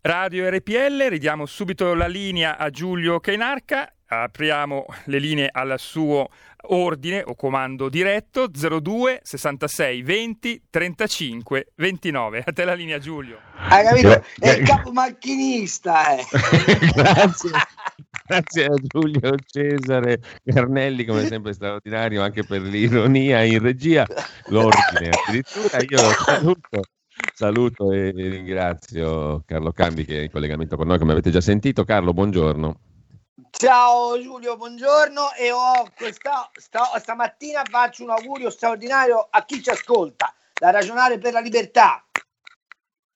Radio RPL, ridiamo subito la linea a Giulio Cainarca, apriamo le linee al suo ordine o comando diretto 02 66 20 35 29. A te la linea, Giulio. Hai capito? È il capo macchinista, eh. Grazie. Grazie a Giulio Cesare Carnelli, come sempre straordinario anche per l'ironia in regia, l'ordine addirittura. Io lo saluto. Saluto e ringrazio Carlo Cambi che è in collegamento con noi, come avete già sentito. Carlo, buongiorno. Ciao Giulio, buongiorno. E stamattina faccio un augurio straordinario a chi ci ascolta, da Ragionare per la Libertà.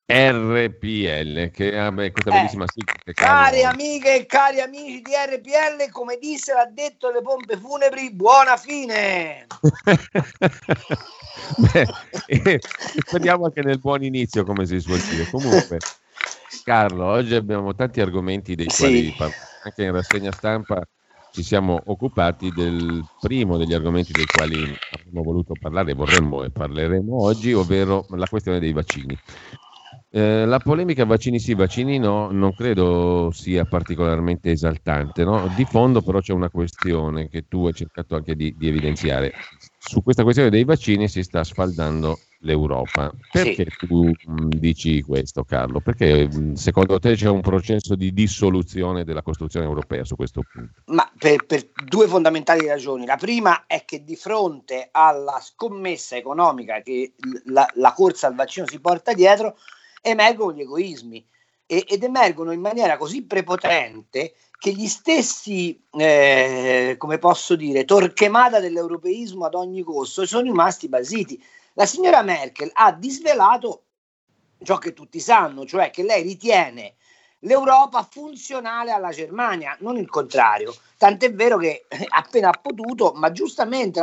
RPL, che questa bellissima sigla. Cari amiche e cari amici di RPL, come disse l'addetto alle pompe funebri, buona fine. Beh, speriamo anche nel buon inizio, come si suol dire. Comunque, Carlo, oggi abbiamo tanti argomenti dei quali anche in rassegna stampa ci siamo occupati. Del primo degli argomenti dei quali abbiamo voluto parlare, vorremmo e parleremo oggi, ovvero la questione dei vaccini. La polemica vaccini sì, vaccini no, non credo sia particolarmente esaltante, no? Di fondo però c'è una questione che tu hai cercato anche di evidenziare. Su questa questione dei vaccini si sta sfaldando l'Europa. Perché tu dici questo, Carlo? Perché secondo te c'è un processo di dissoluzione della costruzione europea su questo punto? Ma per due fondamentali ragioni. La prima è che di fronte alla scommessa economica che la corsa al vaccino si porta dietro, emergono gli egoismi ed emergono in maniera così prepotente che gli stessi, come posso dire, torquemada dell'europeismo ad ogni costo sono rimasti basiti. La signora Merkel ha disvelato ciò che tutti sanno, cioè che lei ritiene l'Europa funzionale alla Germania, non il contrario. Tant'è vero che appena ha potuto, ma giustamente...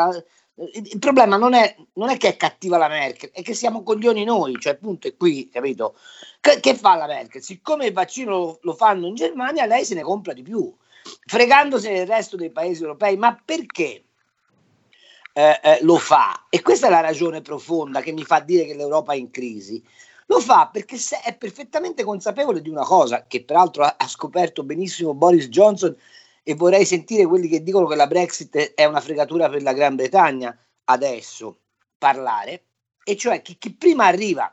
Il problema non è che è cattiva la Merkel, è che siamo coglioni noi, cioè punto è qui, capito? Che fa la Merkel? Siccome il vaccino lo fanno in Germania, lei se ne compra di più, fregandosi del resto dei paesi europei. Ma perché lo fa? E questa è la ragione profonda che mi fa dire che l'Europa è in crisi. Lo fa perché è perfettamente consapevole di una cosa, che peraltro ha scoperto benissimo Boris Johnson, e vorrei sentire quelli che dicono che la Brexit è una fregatura per la Gran Bretagna adesso parlare, e cioè che chi prima arriva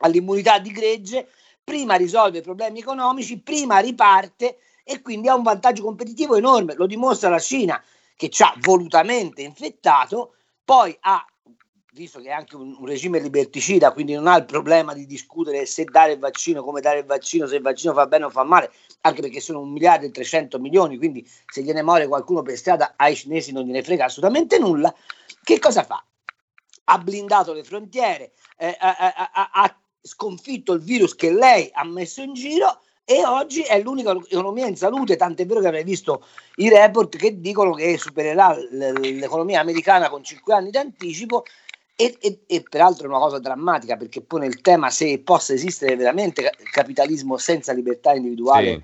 all'immunità di gregge, prima risolve i problemi economici, prima riparte e quindi ha un vantaggio competitivo enorme. Lo dimostra la Cina, che ci ha volutamente infettato, poi ha, visto che è anche un regime liberticida, quindi non ha il problema di discutere se dare il vaccino, come dare il vaccino, se il vaccino fa bene o fa male, anche perché sono 1.300.000.000, quindi se gliene muore qualcuno per strada ai cinesi non gliene frega assolutamente nulla. Che cosa fa? Ha blindato le frontiere, ha sconfitto il virus che lei ha messo in giro, e oggi è l'unica economia in salute, tant'è vero che avrei visto i report che dicono che supererà l'economia americana con 5 anni d'anticipo. E peraltro è una cosa drammatica, perché pone il tema se possa esistere veramente capitalismo senza libertà individuale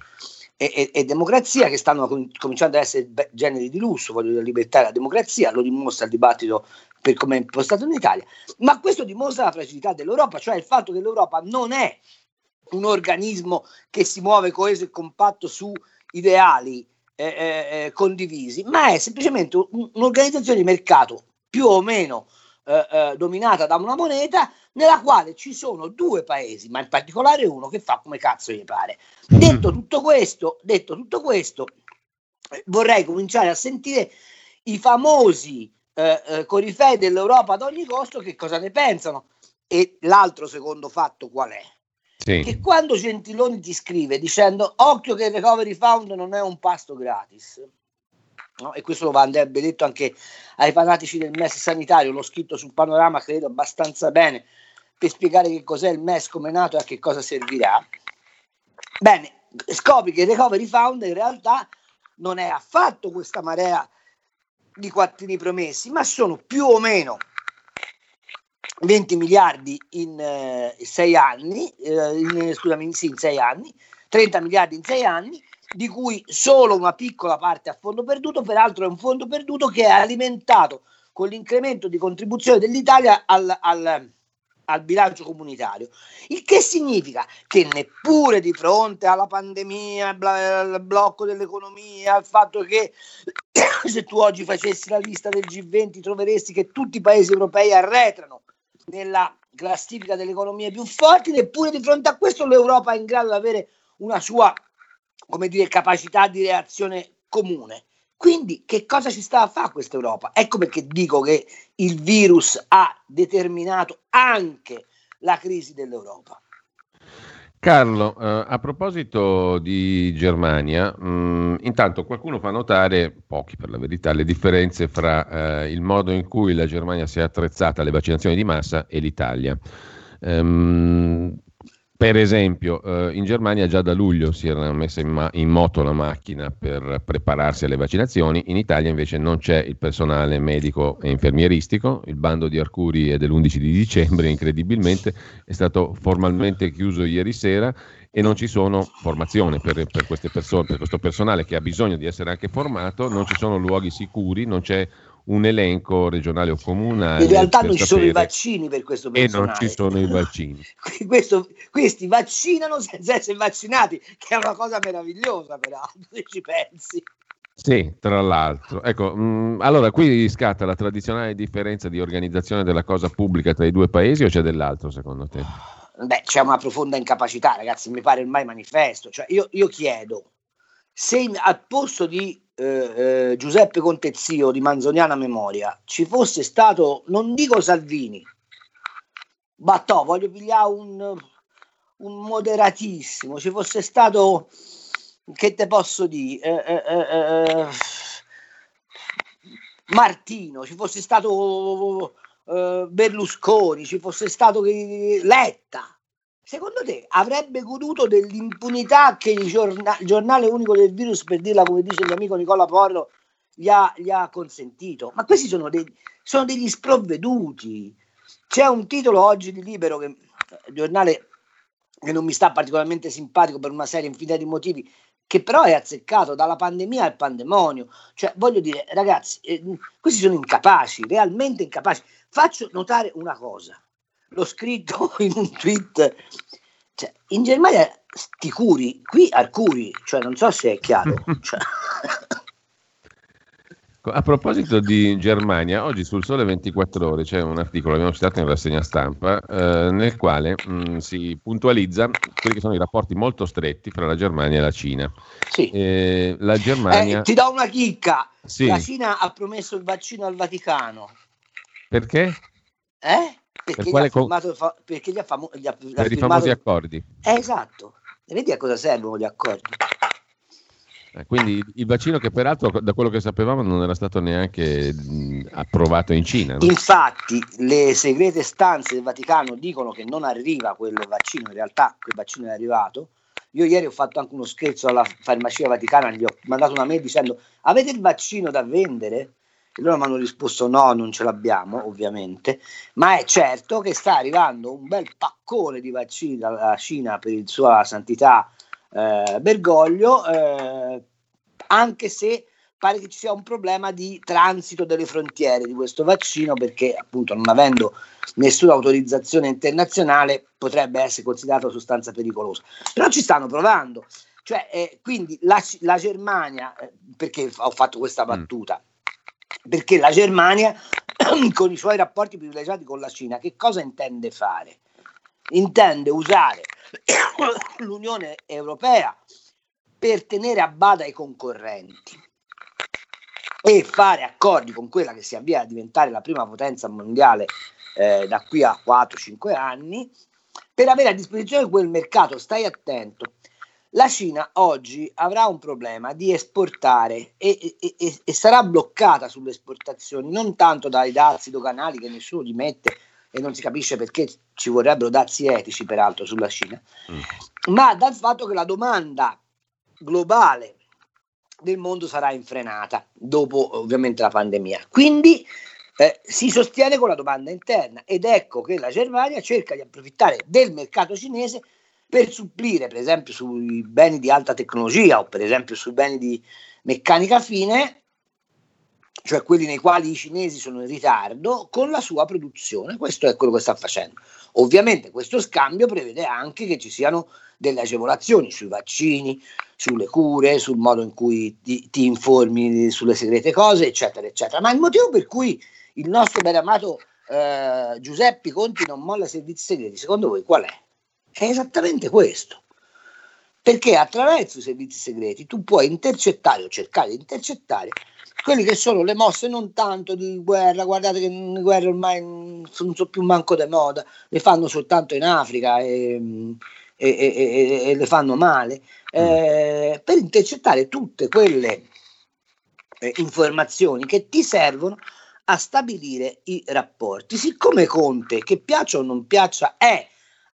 e democrazia, che stanno cominciando ad essere generi di lusso. Voglio dire, la libertà e la democrazia, lo dimostra il dibattito per come è impostato in Italia, ma questo dimostra la fragilità dell'Europa, cioè il fatto che l'Europa non è un organismo che si muove coeso e compatto su ideali condivisi, ma è semplicemente un'organizzazione di mercato più o meno dominata da una moneta nella quale ci sono due paesi, ma in particolare uno che fa come cazzo gli pare. Detto tutto questo, vorrei cominciare a sentire i famosi corifei dell'Europa ad ogni costo che cosa ne pensano. E l'altro secondo fatto qual è? Sì. Che quando Gentiloni ti scrive dicendo occhio che il Recovery Fund non è un pasto gratis, no? E questo andrebbe detto anche ai fanatici del MES sanitario, l'ho scritto sul Panorama credo abbastanza bene per spiegare che cos'è il MES, come è nato e a che cosa servirà. Bene, scopri che il Recovery Fund in realtà non è affatto questa marea di quattrini promessi, ma sono più o meno 20 miliardi in 6 anni, 30 miliardi in 6 anni, di cui solo una piccola parte a fondo perduto, peraltro è un fondo perduto che è alimentato con l'incremento di contribuzione dell'Italia al bilancio comunitario, il che significa che neppure di fronte alla pandemia, al blocco dell'economia, al fatto che se tu oggi facessi la lista del G20 troveresti che tutti i paesi europei arretrano nella classifica delle economie più forti, neppure di fronte a questo l'Europa è in grado di avere una sua, come dire, capacità di reazione comune. Quindi che cosa ci sta a fare questa Europa? Ecco perché dico che il virus ha determinato anche la crisi dell'Europa. Carlo, a proposito di Germania, intanto qualcuno fa notare, pochi per la verità, le differenze fra il modo in cui la Germania si è attrezzata alle vaccinazioni di massa e l'Italia. Per esempio, in Germania già da luglio si era messa in moto la macchina per prepararsi alle vaccinazioni, in Italia invece non c'è il personale medico e infermieristico, il bando di Arcuri è dell'11 di dicembre, incredibilmente, è stato formalmente chiuso ieri sera e non ci sono formazione per queste persone, per questo personale che ha bisogno di essere anche formato, non ci sono luoghi sicuri, non c'è un elenco regionale o comunale. In realtà non ci sono i vaccini per questo personale. E non ci sono i vaccini. Questi vaccinano senza essere vaccinati, che è una cosa meravigliosa peraltro, se ci pensi. Sì, tra l'altro. Ecco, allora qui scatta la tradizionale differenza di organizzazione della cosa pubblica tra i due paesi o c'è dell'altro secondo te? Beh, c'è una profonda incapacità, ragazzi, mi pare ormai manifesto. Cioè, io chiedo, se al posto di Giuseppe Conte zio di manzoniana memoria ci fosse stato, non dico Salvini, battò, voglio pigliare un moderatissimo, ci fosse stato, che te posso dire, Martino, ci fosse stato Berlusconi, ci fosse stato Letta, secondo te avrebbe goduto dell'impunità che il giornale unico del virus, per dirla come dice il mio amico Nicola Porro, gli ha consentito? Ma questi sono degli sprovveduti. C'è un titolo oggi di Libero, che giornale che non mi sta particolarmente simpatico per una serie infinita di motivi, che però è azzeccato, dalla pandemia al pandemonio. Cioè, voglio dire, ragazzi, questi sono incapaci, realmente incapaci. Faccio notare una cosa. L'ho scritto in un tweet, cioè, in Germania sti curi, qui Arcuri, cioè non so se è chiaro. Cioè. A proposito di Germania, oggi sul Sole 24 Ore c'è un articolo, abbiamo citato in rassegna stampa, nel quale si puntualizza quelli che sono i rapporti molto stretti fra la Germania e la Cina. Sì. La Germania... ti do una chicca, sì. La Cina ha promesso il vaccino al Vaticano. Perché? Perché gli ha firmato i famosi accordi. Esatto, e vedi a cosa servono gli accordi. Quindi il vaccino, che peraltro da quello che sapevamo non era stato neanche approvato in Cina, no? Infatti le segrete stanze del Vaticano dicono che non arriva quel vaccino, in realtà quel vaccino è arrivato. Io ieri ho fatto anche uno scherzo alla farmacia vaticana, gli ho mandato una mail dicendo avete il vaccino da vendere? E loro mi hanno risposto no, non ce l'abbiamo ovviamente, ma è certo che sta arrivando un bel paccone di vaccini dalla Cina per il sua santità Bergoglio, anche se pare che ci sia un problema di transito delle frontiere di questo vaccino, perché appunto non avendo nessuna autorizzazione internazionale potrebbe essere considerato sostanza pericolosa, però ci stanno provando. Cioè, quindi la Germania, perché ho fatto questa battuta? Perché la Germania, con i suoi rapporti privilegiati con la Cina, che cosa intende fare? Intende usare l'Unione Europea per tenere a bada i concorrenti e fare accordi con quella che si avvia a diventare la prima potenza mondiale da qui a 4-5 anni, per avere a disposizione quel mercato. Stai attento. La Cina oggi avrà un problema di esportare e sarà bloccata sulle esportazioni, non tanto dai dazi doganali che nessuno gli mette e non si capisce perché ci vorrebbero dazi etici peraltro sulla Cina, ma dal fatto che la domanda globale del mondo sarà infrenata dopo ovviamente la pandemia. Quindi si sostiene con la domanda interna, ed ecco che la Germania cerca di approfittare del mercato cinese per supplire, per esempio, sui beni di alta tecnologia o per esempio sui beni di meccanica fine, cioè quelli nei quali i cinesi sono in ritardo, con la sua produzione. Questo è quello che sta facendo. Ovviamente questo scambio prevede anche che ci siano delle agevolazioni sui vaccini, sulle cure, sul modo in cui ti informi sulle segrete cose, eccetera, eccetera. Ma il motivo per cui il nostro ben amato Giuseppe Conte non molla servizi segreti, secondo voi qual è? È esattamente questo, perché attraverso i servizi segreti tu puoi intercettare o cercare di intercettare quelli che sono le mosse non tanto di guerra. Guardate che in guerra ormai non so più manco di moda, le fanno soltanto in Africa e le fanno male, per intercettare tutte quelle informazioni che ti servono a stabilire i rapporti. Siccome Conte, che piaccia o non piaccia, è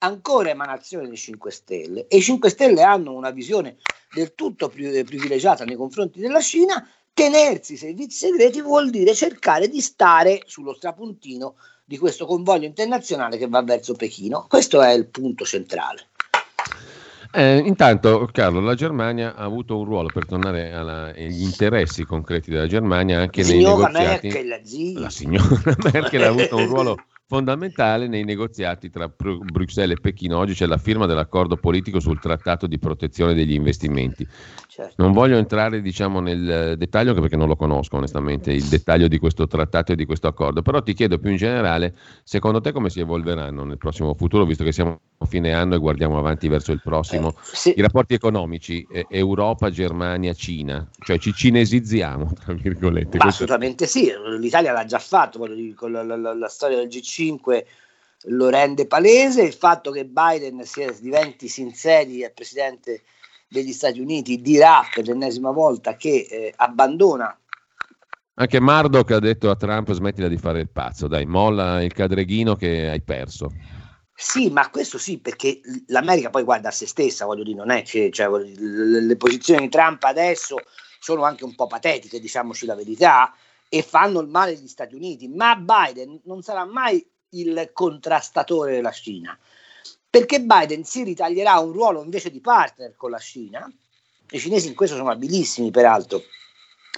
ancora emanazione dei 5 Stelle e i 5 Stelle hanno una visione del tutto privilegiata nei confronti della Cina, tenersi i servizi segreti vuol dire cercare di stare sullo strapuntino di questo convoglio internazionale che va verso Pechino. Questo è il punto centrale. Intanto, Carlo, la Germania ha avuto un ruolo, per tornare agli interessi concreti della Germania, anche nei negoziati. Merkel, la signora Merkel ha avuto un ruolo fondamentale nei negoziati tra Bruxelles e Pechino. Oggi c'è la firma dell'accordo politico sul trattato di protezione degli investimenti. Certo. Non voglio entrare, nel dettaglio, anche perché non lo conosco onestamente, il dettaglio di questo trattato e di questo accordo, però ti chiedo più in generale, secondo te come si evolveranno nel prossimo futuro, visto che siamo a fine anno e guardiamo avanti verso il prossimo, sì, i rapporti economici, Europa, Germania, Cina, cioè ci cinesizziamo, tra virgolette. Ma assolutamente sì, l'Italia l'ha già fatto, con la storia del G5 lo rende palese. Il fatto che Biden diventi sinceri al presidente degli Stati Uniti dirà per l'ennesima volta che abbandona. Anche Murdoch ha detto a Trump: smettila di fare il pazzo, dai, molla il cadreghino che hai perso. Sì, ma questo sì, perché l'America poi guarda a se stessa, non è che le posizioni di Trump adesso sono anche un po' patetiche, diciamoci la verità, e fanno il male degli Stati Uniti, ma Biden non sarà mai il contrastatore della Cina, perché Biden si ritaglierà un ruolo invece di partner con la Cina. I cinesi in questo sono abilissimi, peraltro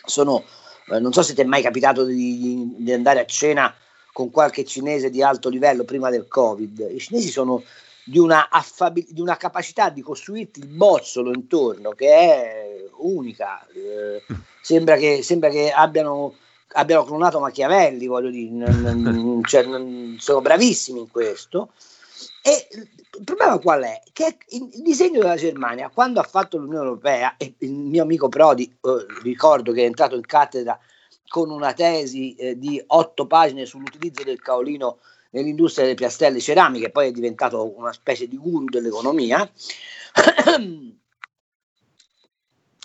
sono, non so se ti è mai capitato di andare a cena con qualche cinese di alto livello prima del Covid, i cinesi sono di una capacità di costruirti il bozzolo intorno che è unica, sembra che abbiano clonato Machiavelli, sono bravissimi in questo. E il problema qual è? Che il disegno della Germania, quando ha fatto l'Unione Europea, e il mio amico Prodi, ricordo che è entrato in cattedra con una tesi di 8 pagine sull'utilizzo del caolino nell'industria delle piastrelle ceramiche, poi è diventato una specie di guru dell'economia.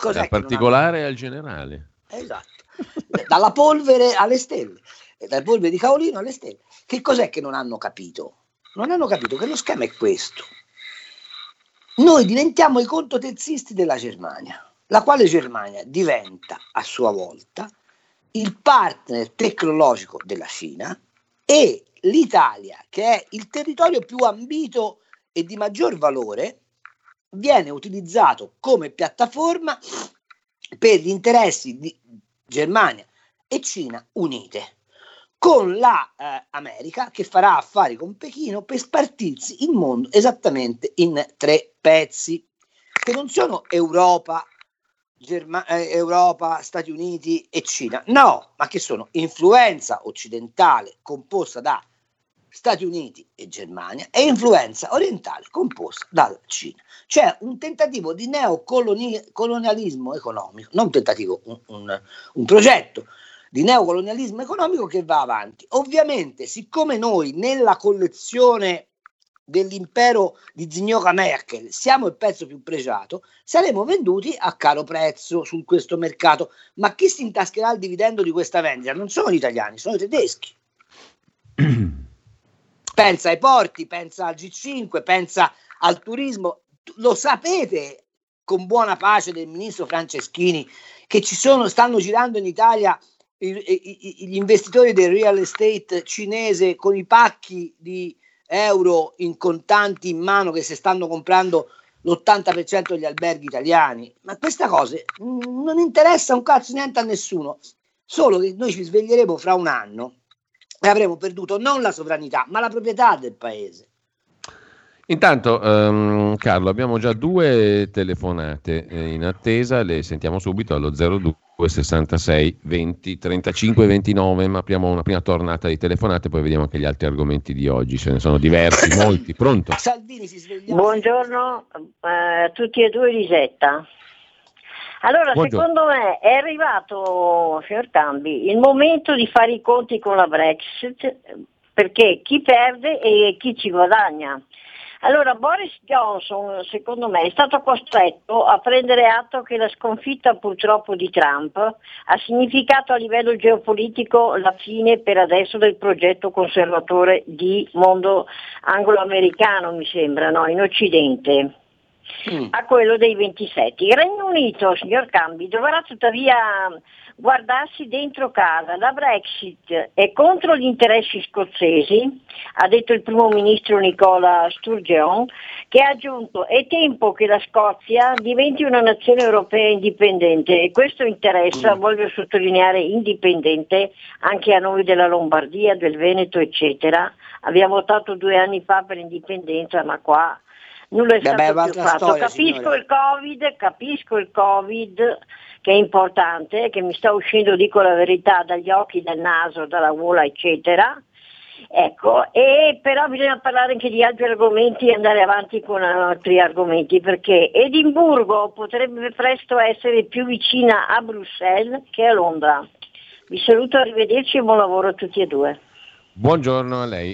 Dal particolare al generale. Esatto. Dalla polvere alle stelle, dalla polvere di caolino alle stelle. Che cos'è che non hanno capito? Non hanno capito che lo schema è questo: noi diventiamo i contoterzisti della Germania, la quale Germania diventa a sua volta il partner tecnologico della Cina, e l'Italia, che è il territorio più ambito e di maggior valore, viene utilizzato come piattaforma per gli interessi di Germania e Cina unite, con la America che farà affari con Pechino per spartirsi il mondo esattamente in 3 pezzi, che non sono Europa, Stati Uniti e Cina, no, ma che sono influenza occidentale composta da Stati Uniti e Germania e influenza orientale composta dalla Cina. C'è un tentativo di neocolonialismo economico, non un tentativo, un progetto di neocolonialismo economico che va avanti. Ovviamente, siccome noi nella collezione dell'impero di signora Merkel, siamo il pezzo più pregiato, saremo venduti a caro prezzo su questo mercato. Ma chi si intascherà il dividendo di questa vendita? Non sono gli italiani, sono i tedeschi. Pensa ai porti, pensa al G5, pensa al turismo. Lo sapete, con buona pace del ministro Franceschini, che ci sono, stanno girando in Italia gli investitori del real estate cinese con i pacchi di euro in contanti in mano, che si stanno comprando l'80% degli alberghi italiani. Ma questa cosa non interessa un cazzo niente a nessuno, solo che noi ci sveglieremo fra un anno e avremo perduto non la sovranità ma la proprietà del paese. Intanto Carlo, abbiamo già due telefonate in attesa, le sentiamo subito allo 02 66 20 35 29, ma apriamo una prima tornata di telefonate, poi vediamo anche gli altri argomenti di oggi, ce ne sono diversi, molti. Pronto? Salvini si sveglia. Buongiorno a tutti e due, Lisetta. Allora, buongiorno. Secondo me è arrivato, signor Cambi, il momento di fare i conti con la Brexit, perché chi perde e chi ci guadagna. Allora, Boris Johnson, secondo me, è stato costretto a prendere atto che la sconfitta purtroppo di Trump ha significato a livello geopolitico la fine per adesso del progetto conservatore di mondo anglo-americano, mi sembra, no? In Occidente, a quello dei 27. Il Regno Unito, signor Cambi, dovrà tuttavia guardarsi dentro casa. La Brexit è contro gli interessi scozzesi, ha detto il primo ministro Nicola Sturgeon, che ha aggiunto: è tempo che la Scozia diventi una nazione europea indipendente, e questo interessa, voglio sottolineare indipendente, anche a noi della Lombardia, del Veneto, eccetera. Abbiamo votato 2 anni fa per l'indipendenza, ma qua nulla è stato più fatto. Capisco il Covid, che è importante, che mi sta uscendo, dico la verità, dagli occhi, dal naso, dalla gola, eccetera. Ecco, e però bisogna parlare anche di altri argomenti e andare avanti con altri argomenti, perché Edimburgo potrebbe presto essere più vicina a Bruxelles che a Londra. Vi saluto, arrivederci e buon lavoro a tutti e due. Buongiorno a lei.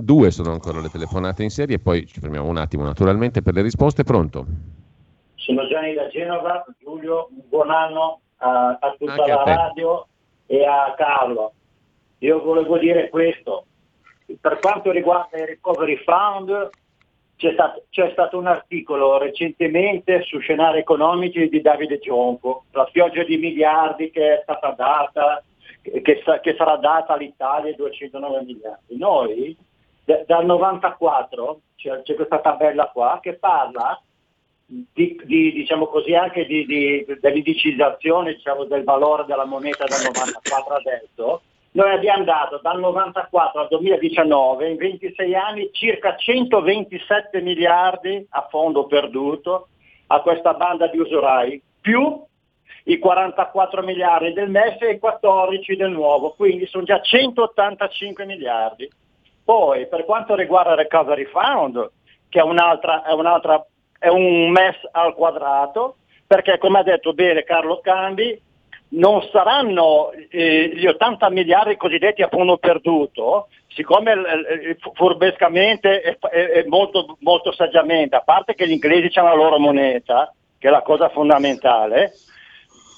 Due sono ancora le telefonate in serie e poi ci fermiamo un attimo naturalmente per le risposte. Pronto? Sono Gianni da Genova. Giulio, buon anno a tutta anche la radio e a Carlo. Io volevo dire questo: per quanto riguarda il Recovery Fund, c'è stato un articolo recentemente su Scenari Economici di Davide Gionco, la pioggia di miliardi che è stata data, che sarà data all'Italia, 209 miliardi. Noi, dal 94, c'è questa tabella qua che parla di diciamo così, anche dell'indicizzazione, diciamo, del valore della moneta dal 94 adesso. Noi abbiamo dato dal 94 al 2019, in 26 anni, circa 127 miliardi a fondo perduto a questa banda di usurai, più i 44 miliardi del MES e i 14 del nuovo, quindi sono già 185 miliardi. Poi, per quanto riguarda il Recovery Fund, che è un MES al quadrato, perché, come ha detto bene Carlo Cambi, non saranno gli 80 miliardi cosiddetti a fondo perduto, siccome furbescamente e molto, molto saggiamente, a parte che gli inglesi hanno la loro moneta, che è la cosa fondamentale,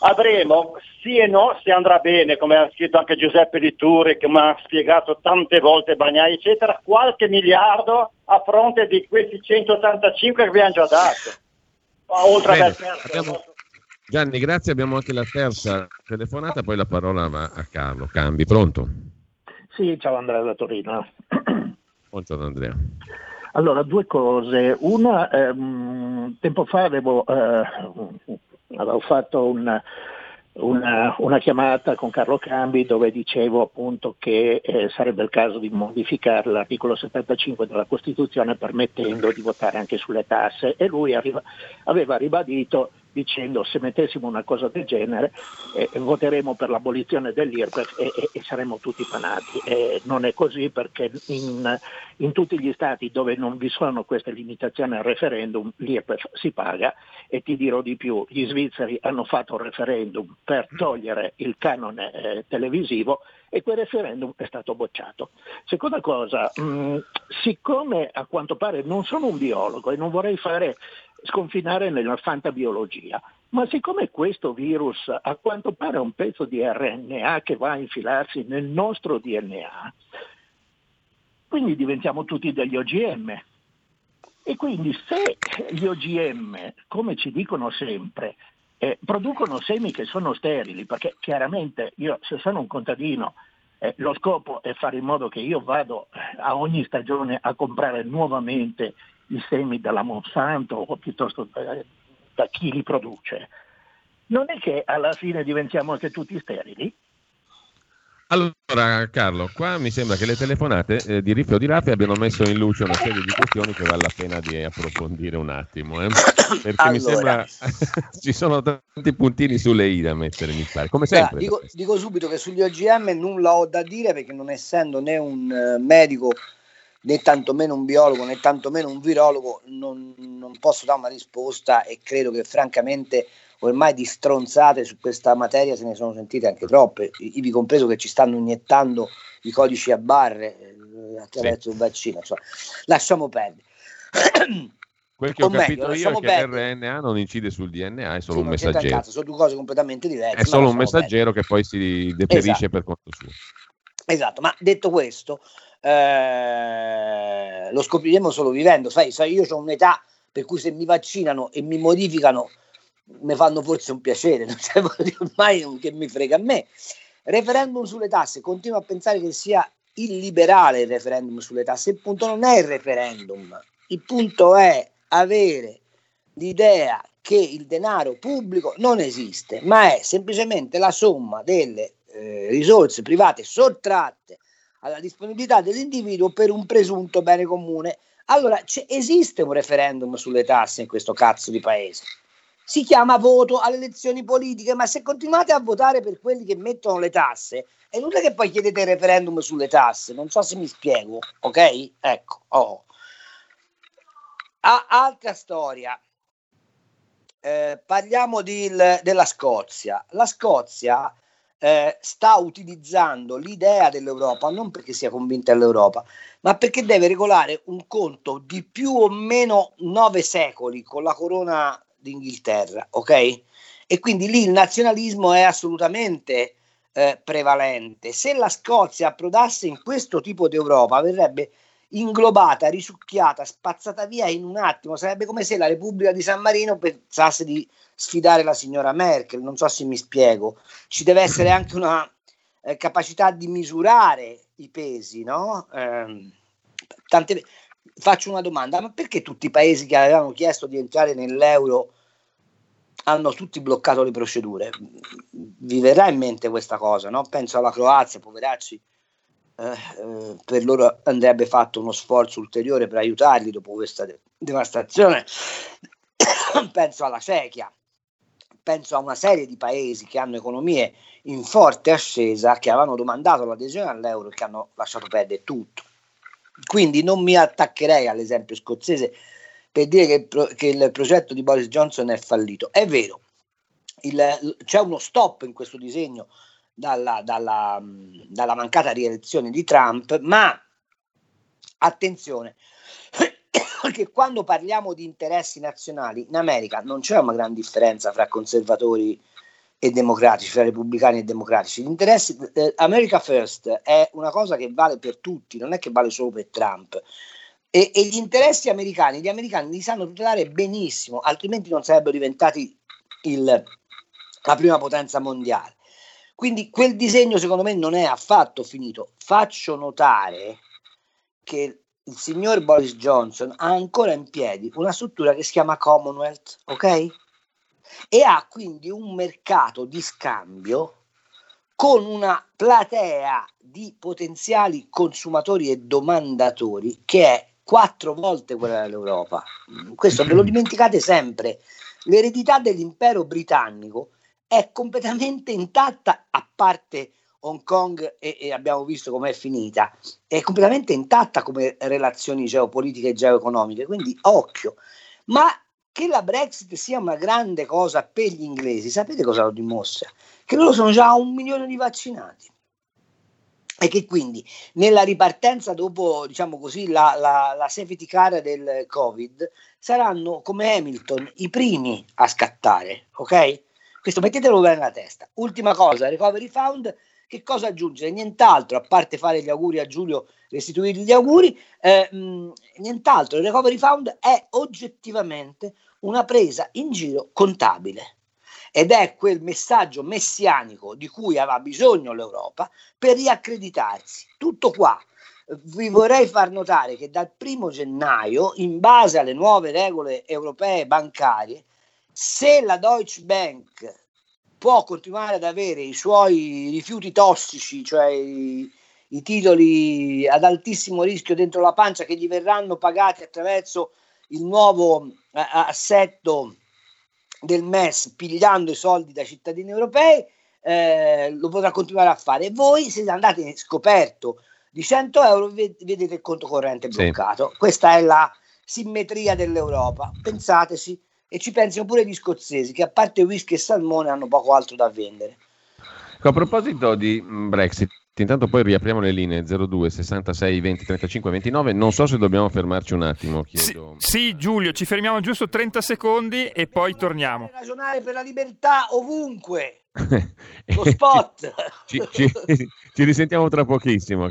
avremo sì e no, se andrà bene, come ha scritto anche Giuseppe Di Turri, che mi ha spiegato tante volte Bagnai, eccetera, qualche miliardo a fronte di questi 185 che abbiamo già dato. Oltre a Gianni, grazie. Abbiamo anche la terza telefonata, poi la parola va a Carlo Cambi. Pronto? Sì, ciao, Andrea da Torino. Buongiorno Andrea. Allora, due cose. Una, tempo fa avevo fatto una chiamata con Carlo Cambi, dove dicevo appunto che sarebbe il caso di modificare l'articolo 75 della Costituzione, permettendo di votare anche sulle tasse, e lui aveva ribadito dicendo: se mettessimo una cosa del genere voteremo per l'abolizione dell'IRPEF e saremmo tutti panati. Non è così, perché in tutti gli stati dove non vi sono queste limitazioni al referendum l'IRPEF si paga, e ti dirò di più: gli svizzeri hanno fatto un referendum per togliere il canone televisivo e quel referendum è stato bocciato. Seconda cosa, siccome a quanto pare non sono un biologo e non vorrei fare sconfinare nella fantabiologia, ma siccome questo virus a quanto pare è un pezzo di RNA che va a infilarsi nel nostro DNA, quindi diventiamo tutti degli OGM. E quindi se gli OGM, come ci dicono sempre, producono semi che sono sterili, perché chiaramente io, se sono un contadino, lo scopo è fare in modo che io vado a ogni stagione a comprare nuovamente i semi dalla Monsanto o piuttosto da chi li produce, non è che alla fine diventiamo anche tutti sterili? Allora Carlo, qua mi sembra che le telefonate di Rippi o di Raffi abbiano messo in luce una serie di questioni che vale la pena di approfondire un attimo, perché allora, mi sembra ci sono tanti puntini sulle i da mettere, mi pare, come sempre. Dico subito che sugli OGM nulla ho da dire, perché non essendo né un medico né tantomeno un biologo né tantomeno un virologo non posso dare una risposta, e credo che francamente ormai di stronzate su questa materia se ne sono sentite anche troppe, ivi compreso che ci stanno iniettando i codici a barre attraverso il vaccino, insomma, lasciamo perdere. Quel che capito io è che l'RNA non incide sul DNA, è solo un messaggero, sono due cose completamente diverse, è solo un messaggero che poi si deperisce per conto suo. Esatto, ma detto questo lo scopriremo solo vivendo. Sai, io ho un'età per cui se mi vaccinano e mi modificano mi fanno forse un piacere, cioè, ormai che mi frega a me. Referendum sulle tasse, continuo a pensare che sia illiberale il referendum sulle tasse. Il punto non è il referendum, il punto è avere l'idea che il denaro pubblico non esiste, ma è semplicemente la somma delle risorse private sottratte alla disponibilità dell'individuo per un presunto bene comune. Allora esiste un referendum sulle tasse in questo cazzo di paese, si chiama voto alle elezioni politiche, ma se continuate a votare per quelli che mettono le tasse è inutile che poi chiedete il referendum sulle tasse, non so se mi spiego, ok? Ecco, altra storia, parliamo della Scozia. La Scozia sta utilizzando l'idea dell'Europa non perché sia convinta dell'Europa, ma perché deve regolare un conto di più o meno 9 secoli con la corona d'Inghilterra, ok? E quindi lì il nazionalismo è assolutamente prevalente. Se la Scozia approdasse in questo tipo di Europa verrebbe inglobata, risucchiata, spazzata via in un attimo, sarebbe come se la Repubblica di San Marino pensasse di sfidare la signora Merkel, non so se mi spiego. Ci deve essere anche una capacità di misurare i pesi, no? Faccio una domanda: ma perché tutti i paesi che avevano chiesto di entrare nell'euro hanno tutti bloccato le procedure? Vi verrà in mente questa cosa, no? Penso alla Croazia, poveracci, per loro andrebbe fatto uno sforzo ulteriore per aiutarli dopo questa devastazione. Penso alla Cechia, penso a una serie di paesi che hanno economie in forte ascesa, che avevano domandato l'adesione all'euro e che hanno lasciato perdere tutto. Quindi non mi attaccherei all'esempio scozzese per dire che il progetto di Boris Johnson è fallito. È vero, c'è uno stop in questo disegno dalla mancata rielezione di Trump, ma attenzione, perché quando parliamo di interessi nazionali in America non c'è una gran differenza fra conservatori e democratici, fra repubblicani e democratici. L'interesse America First è una cosa che vale per tutti, non è che vale solo per Trump, e gli interessi americani, gli americani li sanno tutelare benissimo, altrimenti non sarebbero diventati la prima potenza mondiale. Quindi quel disegno secondo me non è affatto finito. Faccio notare che il signor Boris Johnson ha ancora in piedi una struttura che si chiama Commonwealth, ok? E ha quindi un mercato di scambio con una platea di potenziali consumatori e domandatori che è 4 volte quella dell'Europa. Questo ve lo dimenticate sempre. L'eredità dell'impero britannico è completamente intatta, a parte Hong Kong, e abbiamo visto com'è finita, è completamente intatta come relazioni geopolitiche e geoeconomiche, quindi occhio. Ma che la Brexit sia una grande cosa per gli inglesi, sapete cosa lo dimostra? Che loro sono già 1 milione di vaccinati e che quindi nella ripartenza dopo, diciamo così, la safety car del Covid, saranno come Hamilton i primi a scattare, ok? Questo mettetelo bene nella testa. Ultima cosa, Recovery Fund, che cosa aggiungere? Nient'altro, a parte fare gli auguri a Giulio, restituirgli gli auguri, nient'altro, il Recovery Fund è oggettivamente una presa in giro contabile. Ed è quel messaggio messianico di cui aveva bisogno l'Europa per riaccreditarsi. Tutto qua. Vi vorrei far notare che dal 1° gennaio, in base alle nuove regole europee bancarie, se la Deutsche Bank può continuare ad avere i suoi rifiuti tossici, cioè i titoli ad altissimo rischio dentro la pancia che gli verranno pagati attraverso il nuovo assetto del MES, pigliando i soldi dai cittadini europei, lo potrà continuare a fare. Voi, se andate in scoperto di 100 euro, vedete il conto corrente bloccato. Sì. Questa è la simmetria dell'Europa. Pensateci, e ci pensano pure gli scozzesi, che a parte whisky e salmone hanno poco altro da vendere. A proposito di Brexit, intanto poi riapriamo le linee 02 66 20 35 29. Non so se dobbiamo fermarci un attimo. Chiedo... Sì, Giulio, ci fermiamo giusto 30 secondi e poi torniamo. Ragionare per la libertà ovunque. Lo spot. Ci risentiamo tra pochissimo.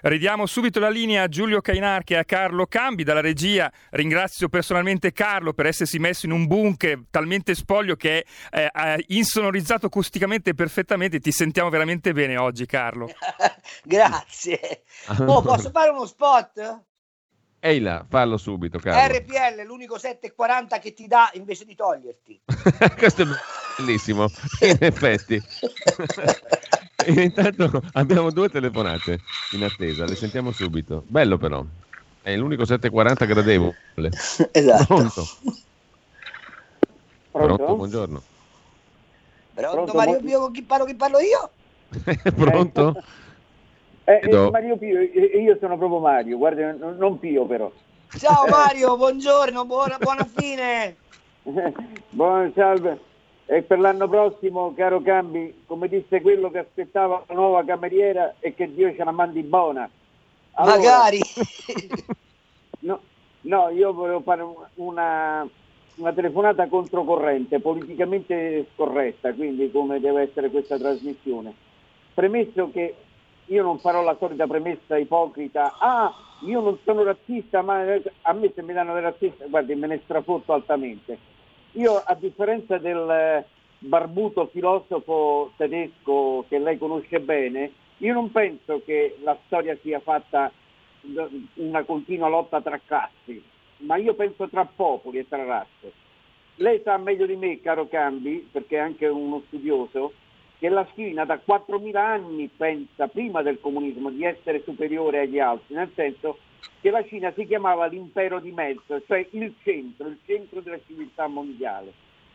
Ridiamo subito la linea a Giulio Cainarca e a Carlo Cambi dalla regia. Ringrazio personalmente Carlo per essersi messo in un bunker talmente spoglio che è insonorizzato acusticamente perfettamente. Ti sentiamo veramente bene oggi, Carlo. Grazie. Oh, posso fare uno spot? Ehi là, fallo subito, Carlo. RPL, l'unico 740 che ti dà invece di toglierti. Questo è bellissimo, in effetti. E intanto abbiamo 2 telefonate in attesa, le sentiamo subito. Bello però, è l'unico 740 gradevole. Esatto. Pronto? Buongiorno. Pronto Mario Pio, con chi parlo io? Pronto? Mario Pio, io sono proprio Mario, guarda, non Pio però. Ciao Mario, buongiorno, buona fine. Buon salve. E per l'anno prossimo, caro Cambi, come disse quello che aspettava la nuova cameriera, e che Dio ce la mandi buona. Allora, magari. No, io volevo fare una telefonata controcorrente, politicamente scorretta, quindi come deve essere questa trasmissione. Premesso che io non farò la solita premessa ipocrita, io non sono razzista, ma a me se mi danno del razzista, guardi, me ne strafotto altamente. Io, a differenza del barbuto filosofo tedesco che lei conosce bene, io non penso che la storia sia fatta una continua lotta tra classi, ma io penso tra popoli e tra razze. Lei sa meglio di me, caro Cambi, perché è anche uno studioso, che la Cina da 4.000 anni pensa, prima del comunismo, di essere superiore agli altri, nel senso che la Cina si chiamava l'impero di mezzo, cioè il centro della civiltà mondiale.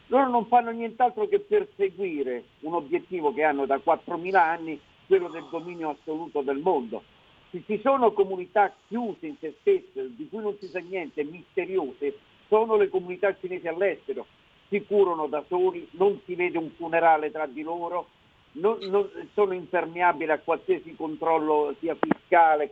Loro non fanno nient'altro che perseguire un obiettivo che hanno da 4.000 anni, quello del dominio assoluto del mondo. Ci sono comunità chiuse in se stesse, di cui non si sa niente, misteriose, sono le comunità cinesi all'estero. Si curano da soli, non si vede un funerale tra di loro, non sono impermeabili a qualsiasi controllo sia fiscale.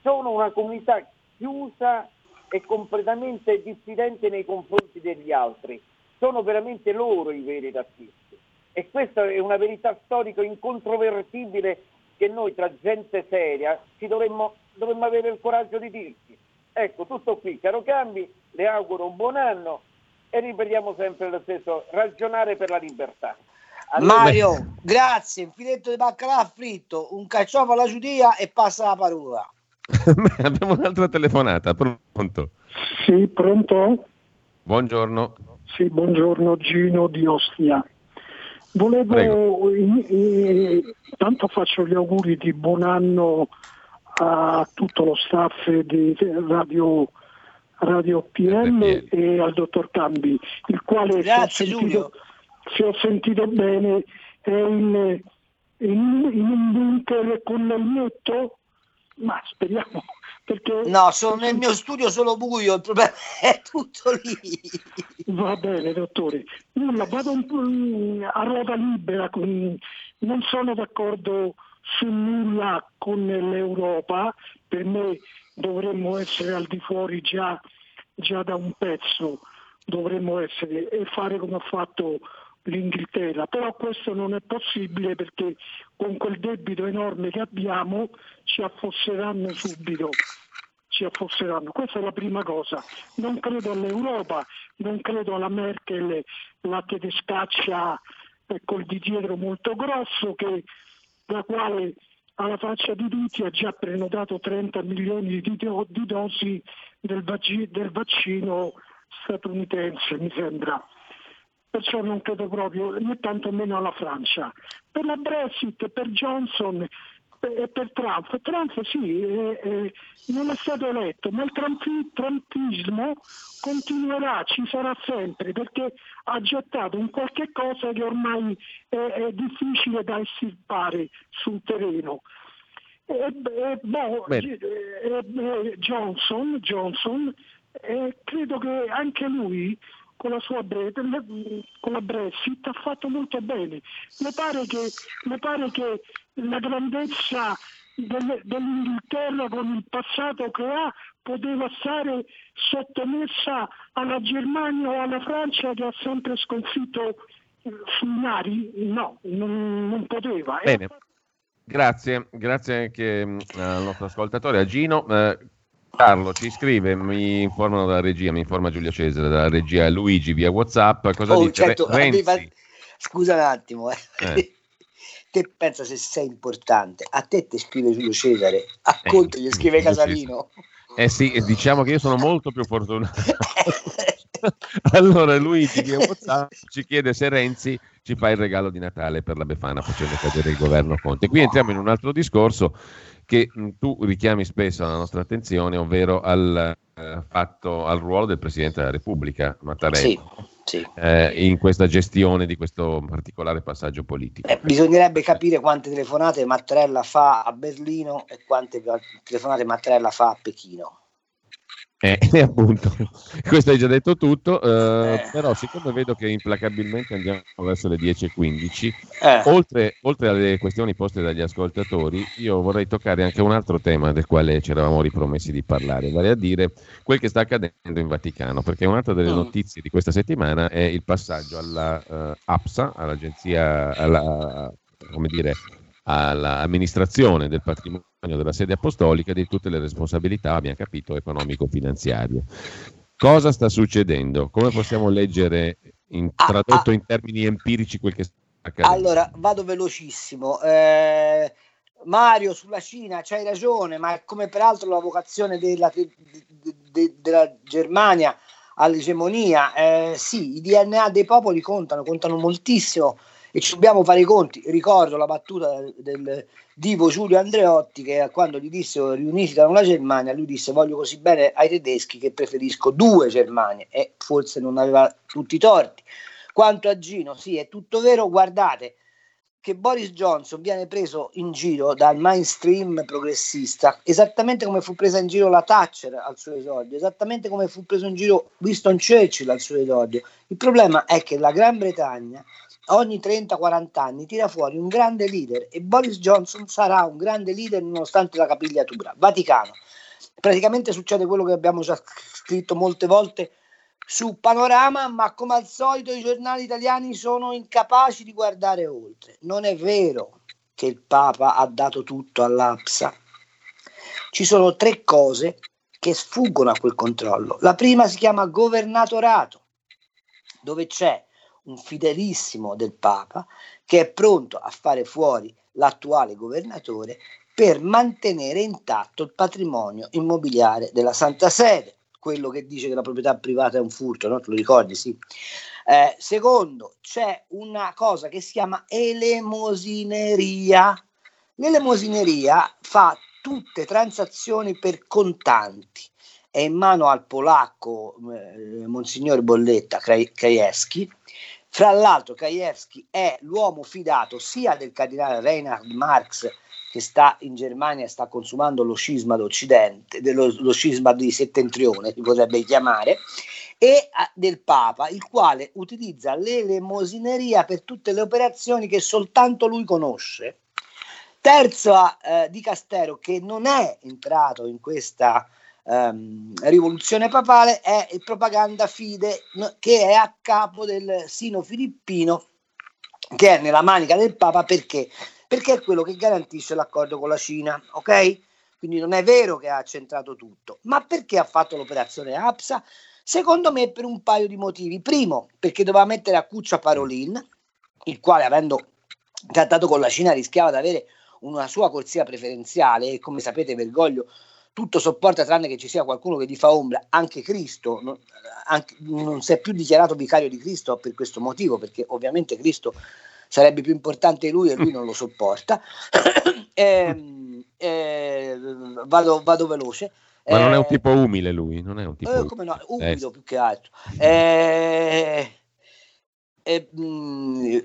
Sono una comunità chiusa e completamente diffidente nei confronti degli altri. Sono veramente loro i veri razzisti. E questa è una verità storica incontrovertibile che noi tra gente seria ci dovremmo avere il coraggio di dirci. Ecco, tutto qui, caro Cambi, le auguro un buon anno e ripetiamo sempre lo stesso, ragionare per la libertà. Allora, Mario, beh, grazie, un filetto di baccalà fritto, un carciofo alla giudia e passa la parola. Abbiamo un'altra telefonata, pronto? Sì, pronto? Buongiorno. Sì, buongiorno, Gino di Ostia. Volevo, intanto faccio gli auguri di buon anno a tutto lo staff di Radio PM e al dottor Cambi, il quale, grazie, se ho sentito bene, è in un bunker con l'elmetto, ma speriamo, perché no, sono nel mio studio, solo buio, il problema è tutto lì. Va bene, dottore, nulla, vado a ruota libera, non sono d'accordo su nulla con l'Europa, per me dovremmo essere al di fuori già da un pezzo, dovremmo essere, e fare come ha fatto l'Inghilterra, però questo non è possibile perché con quel debito enorme che abbiamo ci affosseranno subito, questa è la prima cosa. Non credo all'Europa, non credo alla Merkel, la tedescaccia col di dietro molto grosso, che la quale alla faccia di tutti ha già prenotato 30 milioni di dosi del vaccino statunitense, mi sembra. Perciò non credo proprio, né tanto meno alla Francia. Per la Brexit, per Johnson e per Trump sì, non è stato eletto, ma il trumpismo continuerà, ci sarà sempre, perché ha gettato un qualche cosa che ormai è difficile da estirpare sul terreno. Johnson, credo che anche lui con la sua Brexit ha fatto molto bene. Mi pare che la grandezza dell'Inghilterra con il passato che ha poteva stare sottomessa alla Germania o alla Francia che ha sempre sconfitto sui mari? No, non poteva. Bene, grazie anche al nostro ascoltatore, a Gino. Carlo ci scrive, mi informano dalla regia, mi informa Giulio Cesare dalla regia, Luigi via WhatsApp, cosa dice? Certo, Renzi. Scusa un attimo, Te pensa se sei importante, a te ti scrive Giulio Cesare, a Conte gli scrive Casalino. Sì, diciamo che io sono molto più fortunato. Allora Luigi via WhatsApp ci chiede se Renzi ci fa il regalo di Natale per la Befana facendo cadere il governo Conte. Qui entriamo in un altro discorso che tu richiami spesso alla nostra attenzione, ovvero al ruolo del Presidente della Repubblica, Mattarella, sì. In questa gestione di questo particolare passaggio politico. Bisognerebbe capire quante telefonate Mattarella fa a Berlino e quante telefonate Mattarella fa a Pechino. Appunto, questo hai già detto tutto, però siccome vedo che implacabilmente andiamo verso le 10:15, oltre alle questioni poste dagli ascoltatori, io vorrei toccare anche un altro tema del quale ci eravamo ripromessi di parlare, vale a dire quel che sta accadendo in Vaticano, perché un'altra delle notizie di questa settimana è il passaggio alla APSA, all'agenzia, all'amministrazione del patrimonio della sede apostolica, di tutte le responsabilità, abbiamo capito, economico-finanziarie. Cosa sta succedendo? Come possiamo leggere, tradotto in termini empirici, quel che sta accadendo? Allora, vado velocissimo. Mario, sulla Cina c'hai ragione, ma come peraltro la vocazione della Germania all'egemonia, sì, i DNA dei popoli contano moltissimo, e ci dobbiamo fare i conti. Ricordo la battuta del divo Giulio Andreotti, che quando gli dissero riuniti da una Germania, lui disse: voglio così bene ai tedeschi che preferisco due Germanie, e forse non aveva tutti i torti. Quanto a Gino, sì, è tutto vero, guardate che Boris Johnson viene preso in giro dal mainstream progressista, esattamente come fu presa in giro la Thatcher al suo esordio, esattamente come fu preso in giro Winston Churchill al suo esordio. Il problema è che la Gran Bretagna ogni 30-40 anni tira fuori un grande leader, e Boris Johnson sarà un grande leader nonostante la capigliatura. Vaticano, praticamente succede quello che abbiamo già scritto molte volte su Panorama, ma come al solito i giornali italiani sono incapaci di guardare oltre. Non è vero che il Papa ha dato tutto all'APSA. Ci sono tre cose che sfuggono a quel controllo. La prima si chiama governatorato, dove c'è un fidelissimo del Papa che è pronto a fare fuori l'attuale governatore per mantenere intatto il patrimonio immobiliare della Santa Sede, quello che dice che la proprietà privata è un furto, no? Te lo ricordi? Sì. Secondo, c'è una cosa che si chiama elemosineria. L'elemosineria fa tutte transazioni per contanti. È in mano al polacco Monsignor Krajewski. Fra l'altro Krajewski è l'uomo fidato sia del cardinale Reinhard Marx, che sta in Germania e sta consumando lo scisma d'Occidente, lo scisma di Settentrione, si potrebbe chiamare, e del Papa, il quale utilizza l'elemosineria per tutte le operazioni che soltanto lui conosce. Terzo, dicastero che non è entrato in questa rivoluzione papale è il Propaganda Fide, che è a capo del Sino Filippino, che è nella manica del Papa. Perché è quello che garantisce l'accordo con la Cina, ok? Quindi non è vero che ha centrato tutto. Ma perché ha fatto l'operazione APSA? Secondo me per un paio di motivi. Primo, perché doveva mettere a cuccia Parolin, il quale, avendo trattato con la Cina, rischiava di avere una sua corsia preferenziale, e come sapete Bergoglio tutto sopporta tranne che ci sia qualcuno che gli fa ombra. Anche Cristo non si è più dichiarato vicario di Cristo per questo motivo, perché ovviamente Cristo sarebbe più importante lui e lui non lo sopporta. Vado veloce. Ma non è un tipo umile lui, non è un tipo come no, umido più che altro. Quindi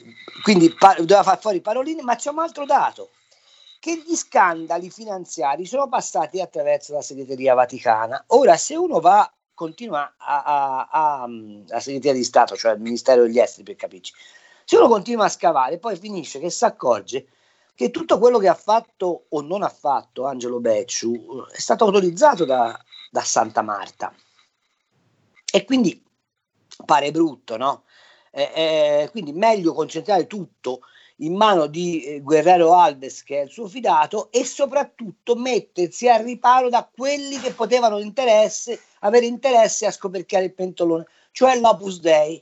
doveva far fuori Parolini, ma c'è un altro dato, che gli scandali finanziari sono passati attraverso la segreteria vaticana. Ora, se uno va, continua alla segreteria di Stato, cioè al Ministero degli Esteri per capirci, se uno continua a scavare, poi finisce che si accorge che tutto quello che ha fatto o non ha fatto Angelo Becciu è stato autorizzato da Santa Marta. E quindi pare brutto, no? Quindi meglio concentrare tutto in mano di Guerrero Alves, che è il suo fidato, e soprattutto mettersi al riparo da quelli che potevano avere interesse a scoperchiare il pentolone, cioè l'Opus Dei.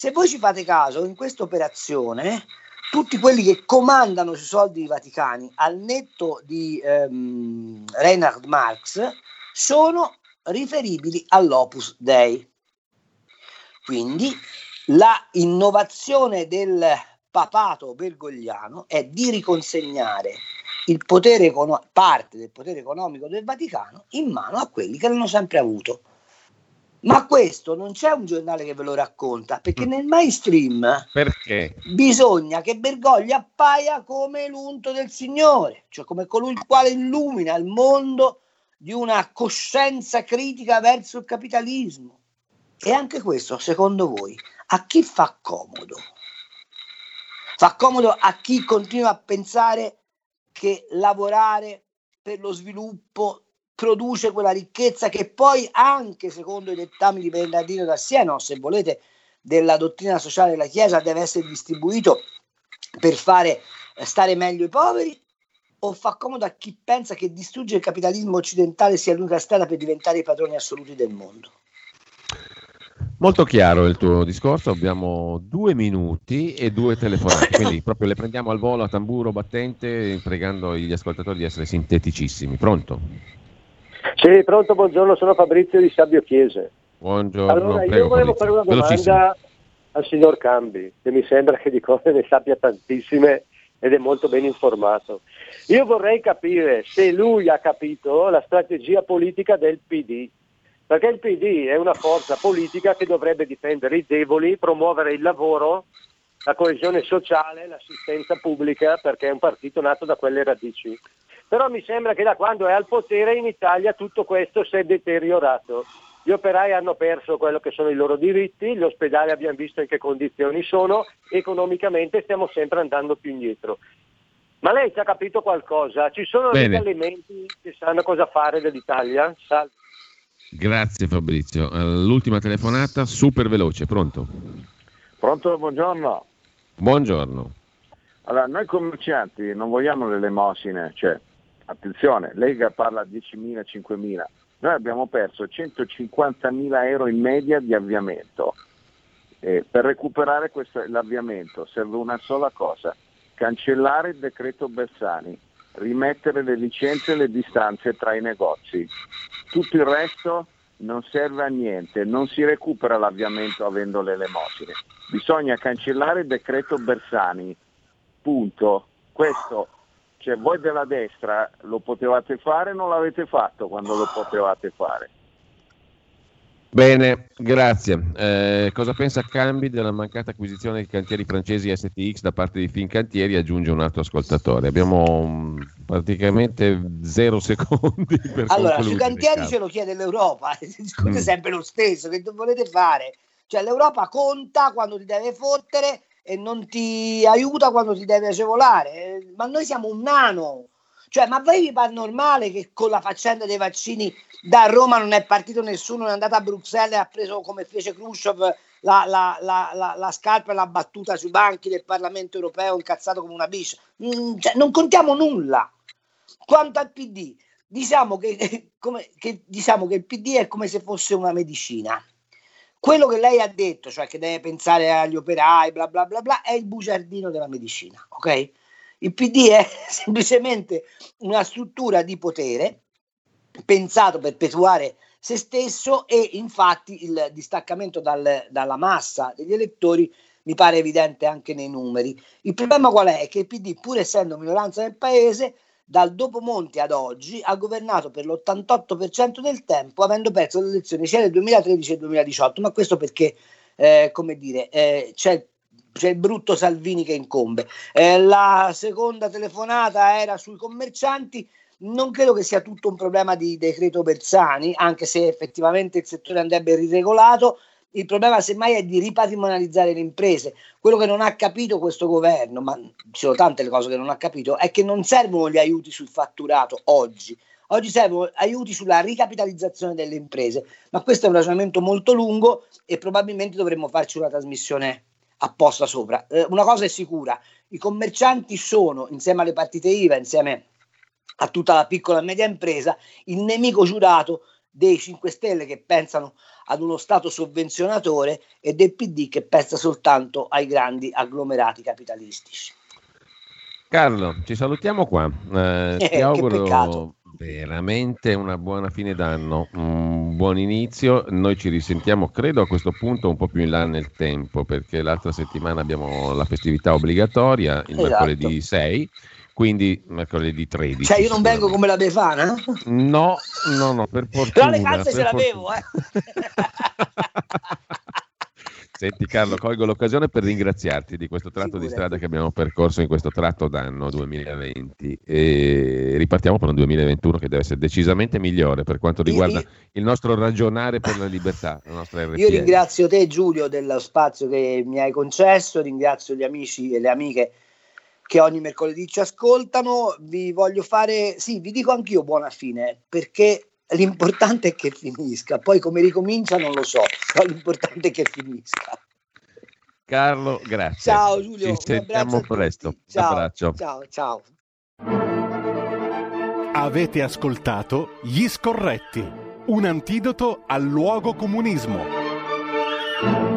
Se voi ci fate caso, in questa operazione tutti quelli che comandano i soldi vaticani, al netto di Reinhard Marx, sono riferibili all'Opus Dei. Quindi la innovazione del papato bergogliano è di riconsegnare il potere, parte del potere economico del Vaticano, in mano a quelli che l'hanno sempre avuto. Ma questo non c'è un giornale che ve lo racconta, perché nel mainstream bisogna che Bergoglio appaia come l'unto del Signore, cioè come colui il quale illumina il mondo di una coscienza critica verso il capitalismo. E anche questo, secondo voi, a chi fa comodo? Fa comodo a chi continua a pensare che lavorare per lo sviluppo produce quella ricchezza che poi, anche secondo i dettami di Bernardino da Siena, se volete, della dottrina sociale della Chiesa, deve essere distribuito per fare stare meglio i poveri? O fa comodo a chi pensa che distruggere il capitalismo occidentale sia l'unica strada per diventare i padroni assoluti del mondo? Molto chiaro il tuo discorso, abbiamo 2 minuti e 2 telefonate, quindi proprio le prendiamo al volo a tamburo battente, pregando gli ascoltatori di essere sinteticissimi. Pronto? Sì, pronto, buongiorno, sono Fabrizio di Sabbio Chiese. Buongiorno. Allora, prego, io volevo fare una domanda al signor Cambi, che mi sembra che di cose ne sappia tantissime ed è molto ben informato. Io vorrei capire se lui ha capito la strategia politica del PD, perché il PD è una forza politica che dovrebbe difendere i deboli, promuovere il lavoro, la coesione sociale, l'assistenza pubblica, perché è un partito nato da quelle radici. Però mi sembra che da quando è al potere in Italia tutto questo si è deteriorato. Gli operai hanno perso quello che sono i loro diritti, gli ospedali abbiamo visto in che condizioni sono, economicamente stiamo sempre andando più indietro. Ma lei ci ha capito qualcosa? Ci sono degli elementi che sanno cosa fare dell'Italia? Salve. Grazie Fabrizio. L'ultima telefonata, super veloce, pronto? Pronto, buongiorno. Buongiorno. Allora, noi commercianti non vogliamo le elemosine, cioè, attenzione, Lega parla 10.000, 5.000, noi abbiamo perso 150.000 euro in media di avviamento. Per recuperare l'avviamento serve una sola cosa, cancellare il decreto Bersani, rimettere le licenze e le distanze tra i negozi. Tutto il resto non serve a niente, non si recupera l'avviamento avendo le elemosine. Bisogna cancellare il decreto Bersani, punto. Questo, cioè, voi della destra lo potevate fare, non l'avete fatto quando lo potevate fare. Bene, grazie. Cosa pensa Cambi della mancata acquisizione dei cantieri francesi STX da parte di Fincantieri? Aggiunge un altro ascoltatore. Abbiamo praticamente 0 secondi per allora, sui cantieri ce lo chiede l'Europa, il discorso è sempre lo stesso, che volete fare? Cioè l'Europa conta quando ti deve fottere e non ti aiuta quando ti deve agevolare, ma noi siamo un nano. Cioè, ma voi vi pare normale che con la faccenda dei vaccini da Roma non è partito nessuno, è andato a Bruxelles e ha preso, come fece Khrushchev, la scarpa e l'ha battuta sui banchi del Parlamento europeo, incazzato come una biscia? Cioè, non contiamo nulla. Quanto al PD, diciamo che il PD è come se fosse una medicina. Quello che lei ha detto, cioè che deve pensare agli operai, bla bla bla bla, è il bugiardino della medicina, ok? Il PD è semplicemente una struttura di potere pensato per perpetuare se stesso e infatti il distaccamento dalla massa degli elettori mi pare evidente anche nei numeri. Il problema qual è? Che il PD, pur essendo minoranza nel paese, dal dopo Monti ad oggi ha governato per l'88% del tempo avendo perso le elezioni sia nel 2013 che nel 2018, ma questo perché c'è il brutto Salvini che incombe. La seconda telefonata era sui commercianti. Non credo che sia tutto un problema di decreto Bersani, anche se effettivamente il settore andrebbe riregolato. Il problema semmai è di ripatrimonializzare le imprese. Quello che non ha capito questo governo, ma ci sono tante le cose che non ha capito, è che non servono gli aiuti sul fatturato oggi. Oggi servono aiuti sulla ricapitalizzazione delle imprese, ma questo è un ragionamento molto lungo e probabilmente dovremmo farci una trasmissione apposta sopra. Una cosa è sicura, i commercianti sono, insieme alle partite IVA, insieme a tutta la piccola e media impresa, il nemico giurato dei 5 Stelle che pensano ad uno Stato sovvenzionatore e del PD che pensa soltanto ai grandi agglomerati capitalistici. Carlo, ci salutiamo qua, ti auguro veramente una buona fine d'anno, un buon inizio. Noi ci risentiamo credo a questo punto un po' più in là nel tempo, perché l'altra settimana abbiamo la festività obbligatoria, il mercoledì 6, quindi mercoledì 13. Cioè io non vengo come la Befana? No, per fortuna. Però le calze ce l'avevo, Senti Carlo, colgo l'occasione per ringraziarti di questo tratto di strada che abbiamo percorso in questo tratto d'anno 2020 e ripartiamo per un 2021 che deve essere decisamente migliore per quanto riguarda il nostro ragionare per la libertà, la nostra RPL. Io ringrazio te Giulio dello spazio che mi hai concesso, ringrazio gli amici e le amiche che ogni mercoledì ci ascoltano, vi dico anch'io buona fine, perché l'importante è che finisca, poi come ricomincia non lo so, però l'importante è che finisca. Carlo, grazie. Ciao Giulio, ci sentiamo presto. Ciao. Avete ascoltato Gli Scorretti, un antidoto al luogocomunismo.